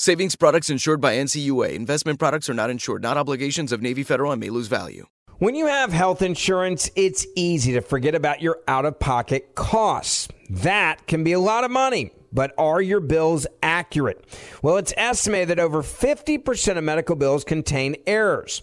Savings products insured by NCUA. Investment products are not insured, not obligations of Navy Federal and may lose value. When you have health insurance, it's easy to forget about your out-of-pocket costs. That can be a lot of money. But are your bills accurate? Well, it's estimated that over 50% of medical bills contain errors.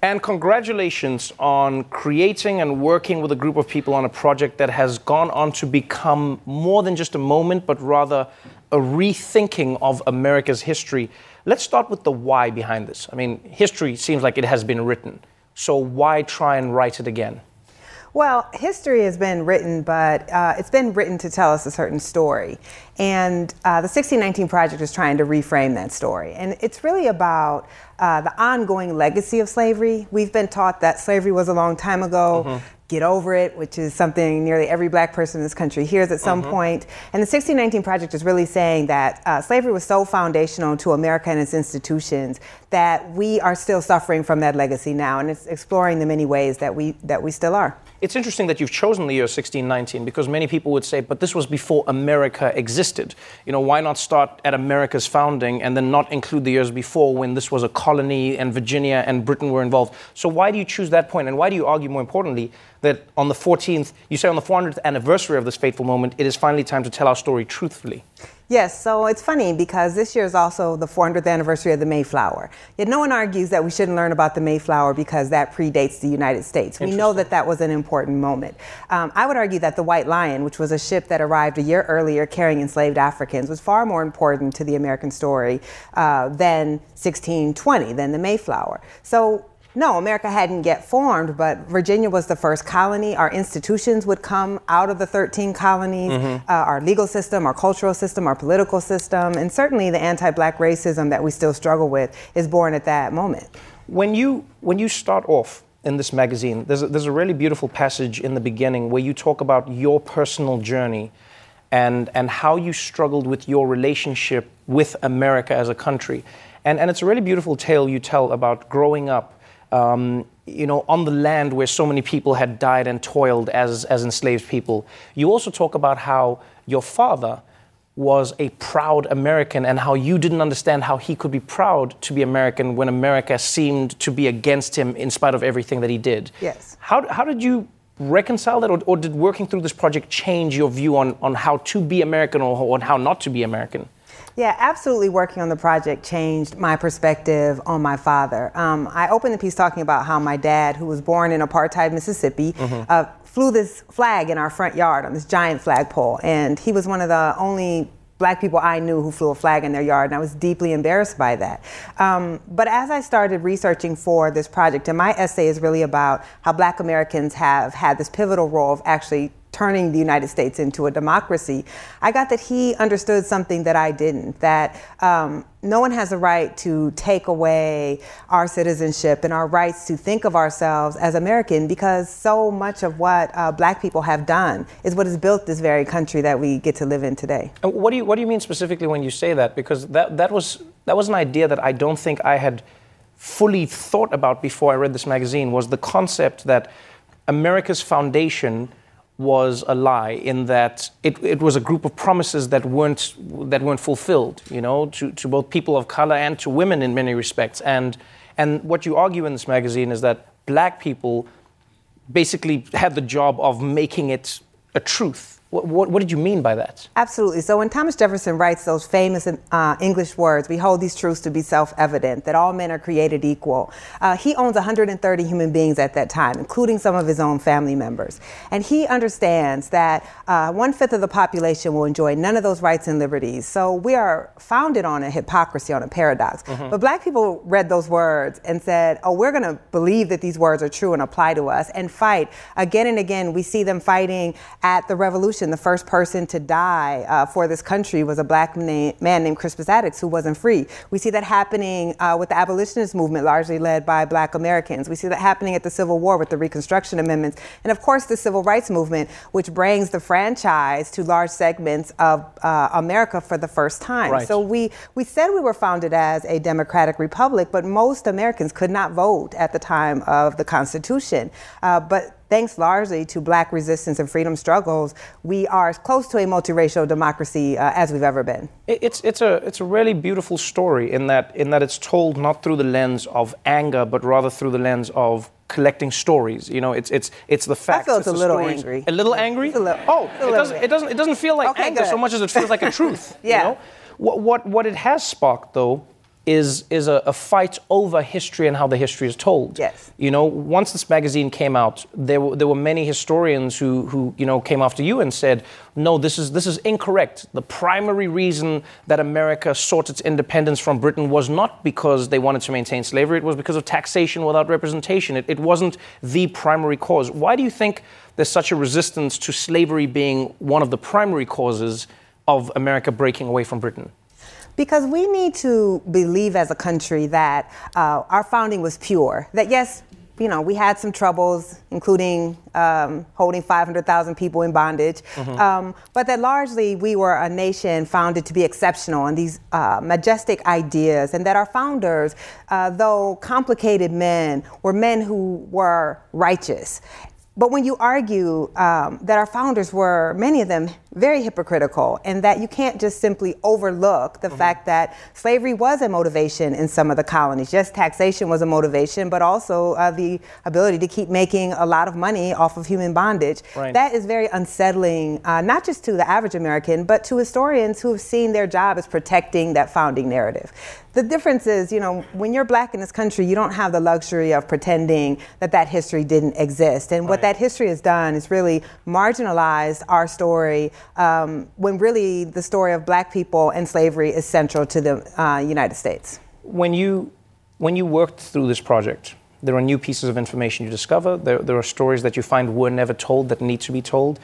And congratulations on creating and working with a group of people on a project that has gone on to become more than just a moment, but rather a rethinking of America's history. Let's start with the why behind this. I mean, history seems like it has been written. So why try and write it again? Well, history has been written, but it's been written to tell us a certain story. And the 1619 Project is trying to reframe that story. And it's really about the ongoing legacy of slavery. We've been taught that slavery was a long time ago. Mm-hmm. Get over it, which is something nearly every black person in this country hears at some point. And the 1619 Project is really saying that slavery was so foundational to America and its institutions that we are still suffering from that legacy now, and it's exploring the many ways that we still are. It's interesting that you've chosen the year 1619 because many people would say, but this was before America existed. You know, why not start at America's founding and then not include the years before when this was a colony and Virginia and Britain were involved? So why do you choose that point, and why do you argue, more importantly, that on the 14th, you say on the 400th anniversary of this fateful moment, it is finally time to tell our story truthfully? Yes, so it's funny because this year is also the 400th anniversary of the Mayflower. Yet no one argues that we shouldn't learn about the Mayflower because that predates the United States. We know that that was an important moment. I would argue that the White Lion, which was a ship that arrived a year earlier carrying enslaved Africans, was far more important to the American story than 1620, than the Mayflower. So no, America hadn't yet formed, but Virginia was the first colony. Our institutions would come out of the 13 colonies, our legal system, our cultural system, our political system, and certainly the anti-black racism that we still struggle with is born at that moment. When you start off in this magazine, there's a really beautiful passage in the beginning where you talk about your personal journey and how you struggled with your relationship with America as a country. And it's a really beautiful tale you tell about growing up on the land where so many people had died and toiled as enslaved people. You also talk about how your father was a proud American and how you didn't understand how he could be proud to be American when America seemed to be against him in spite of everything that he did. Yes. How did you reconcile that, or did working through this project change your view on how to be American or on how not to be American? Yeah, absolutely. Working on the project changed my perspective on my father. I opened the piece talking about how my dad, who was born in apartheid Mississippi, flew this flag in our front yard on this giant flagpole. And he was one of the only black people I knew who flew a flag in their yard, and I was deeply embarrassed by that. But as I started researching for this project, and my essay is really about how black Americans have had this pivotal role of actually turning the United States into a democracy, I got that he understood something that I didn't, that no one has a right to take away our citizenship and our rights to think of ourselves as American, because so much of what black people have done is what has built this very country that we get to live in today. And what do you mean specifically when you say that? Because that was an idea that I don't think I had fully thought about before I read this magazine, was the concept that America's foundation was a lie, in that it was a group of promises that weren't fulfilled, you know, to both people of color and to women in many respects. And what you argue in this magazine is that black people basically had the job of making it a truth. What did you mean by that? Absolutely. So when Thomas Jefferson writes those famous English words, we hold these truths to be self-evident, that all men are created equal. He owns 130 human beings at that time, including some of his own family members. And he understands that 1/5 of the population will enjoy none of those rights and liberties. So we are founded on a hypocrisy, on a paradox. Mm-hmm. But black people read those words and said, oh, we're going to believe that these words are true and apply to us and fight. Again and again, we see them fighting at the revolution. The first person to die for this country was a black man named Crispus Attucks, who wasn't free. We see that happening with the abolitionist movement, largely led by black Americans. We see that happening at the Civil War with the Reconstruction Amendments. And of course, the Civil Rights Movement, which brings the franchise to large segments of America for the first time. Right. So we said we were founded as a democratic republic, but most Americans could not vote at the time of the Constitution. But thanks largely to black resistance and freedom struggles, we are as close to a multiracial democracy as we've ever been. It's a really beautiful story in that it's told not through the lens of anger, but rather through the lens of collecting stories. You know, it's the facts. I feel it's a little stories. Angry. A little angry? It doesn't feel like anger so much as it feels like a truth. Yeah. You know? What it has sparked though is a fight over history and how the history is told. Yes. You know, once this magazine came out, there were many historians who you know came after you and said, no, this is incorrect. The primary reason that America sought its independence from Britain was not because they wanted to maintain slavery, it was because of taxation without representation. It wasn't the primary cause. Why do you think there's such a resistance to slavery being one of the primary causes of America breaking away from Britain? Because we need to believe as a country that our founding was pure, that yes, you know, we had some troubles, including holding 500,000 people in bondage, mm-hmm. But that largely we were a nation founded to be exceptional and these majestic ideas, and that our founders, though complicated men, were men who were righteous. But when you argue that our founders were, many of them, very hypocritical, and that you can't just simply overlook the mm-hmm. fact that slavery was a motivation in some of the colonies. Yes, taxation was a motivation, but also the ability to keep making a lot of money off of human bondage. Right. That is very unsettling, not just to the average American, but to historians who have seen their job as protecting that founding narrative. The difference is, you know, when you're black in this country, you don't have the luxury of pretending that that history didn't exist. And what that history has done is really marginalized our story when really the story of black people and slavery is central to the United States. When you worked through this project, there are new pieces of information you discover. There are stories that you find were never told that need to be told.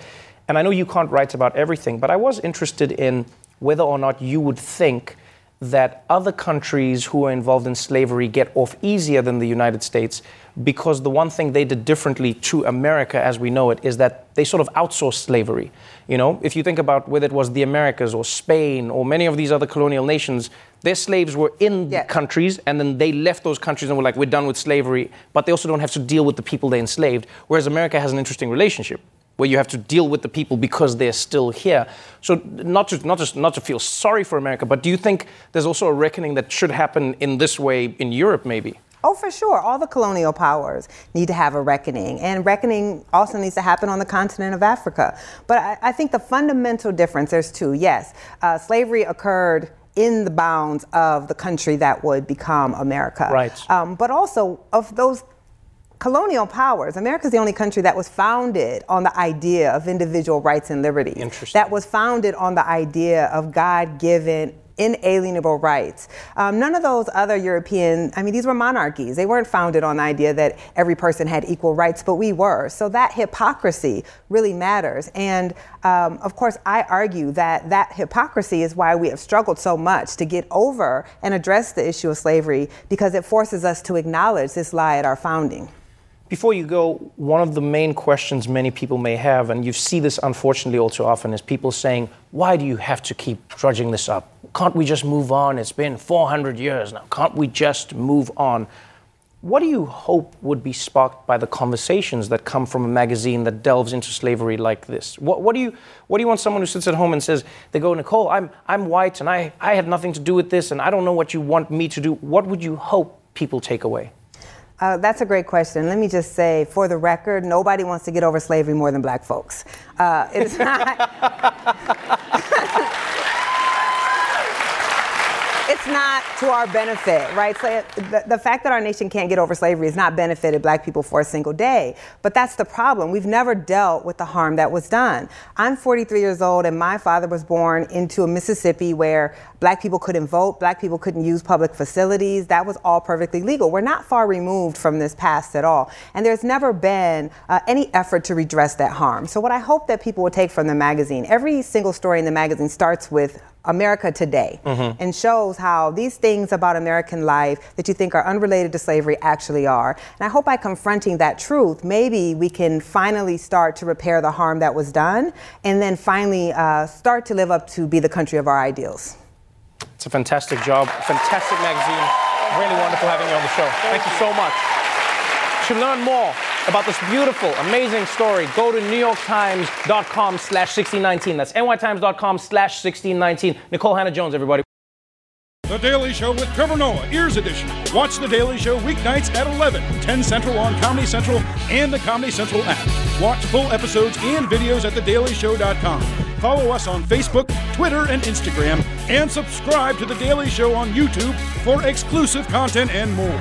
And I know you can't write about everything, but I was interested in whether or not you would think that other countries who are involved in slavery get off easier than the United States, because the one thing they did differently to America as we know it is that they sort of outsourced slavery. You know, if you think about whether it was the Americas or Spain or many of these other colonial nations, their slaves were in the countries and then they left those countries and were like, we're done with slavery, but they also don't have to deal with the people they enslaved, whereas America has an interesting relationship where you have to deal with the people because they're still here. So not to feel sorry for America, but do you think there's also a reckoning that should happen in this way in Europe maybe? Oh, for sure. All the colonial powers need to have a reckoning, and reckoning also needs to happen on the continent of Africa. But I think the fundamental difference, there's two. Yes, slavery occurred in the bounds of the country that would become America. Right. But also of those colonial powers, America's the only country that was founded on the idea of individual rights and liberties. Interesting. That was founded on the idea of God-given, inalienable rights. None of those other European, I mean, these were monarchies. They weren't founded on the idea that every person had equal rights, but we were. So that hypocrisy really matters. And of course, I argue that hypocrisy is why we have struggled so much to get over and address the issue of slavery, because it forces us to acknowledge this lie at our founding. Before you go, one of the main questions many people may have, and you see this unfortunately all too often, is people saying, why do you have to keep drudging this up? Can't we just move on? It's been 400 years now. Can't we just move on? What do you hope would be sparked by the conversations that come from a magazine that delves into slavery like this? What do you want someone who sits at home and says, they go, Nikole, I'm white and I had nothing to do with this and I don't know what you want me to do. What would you hope people take away? That's a great question. Let me just say, for the record, nobody wants to get over slavery more than black folks. It's not. It's not to our benefit, right? So the fact that our nation can't get over slavery has not benefited black people for a single day. But that's the problem. We've never dealt with the harm that was done. I'm 43 years old, and my father was born into a Mississippi where black people couldn't vote, black people couldn't use public facilities. That was all perfectly legal. We're not far removed from this past at all. And there's never been any effort to redress that harm. So what I hope that people will take from the magazine, every single story in the magazine starts with America Today, mm-hmm. and shows how these things about American life that you think are unrelated to slavery actually are. And I hope by confronting that truth, maybe we can finally start to repair the harm that was done, and then finally start to live up to be the country of our ideals. It's a fantastic job, fantastic magazine. Really wonderful having you on the show. Thank you so much. To learn more about this beautiful, amazing story, go to NewYorkTimes.com/1619. That's NYTimes.com/1619. Nikole Hannah-Jones, everybody. The Daily Show with Trevor Noah, Ears Edition. Watch The Daily Show weeknights at 11, 10 Central on Comedy Central and the Comedy Central app. Watch full episodes and videos at thedailyshow.com. Follow us on Facebook, Twitter, and Instagram, and subscribe to The Daily Show on YouTube for exclusive content and more.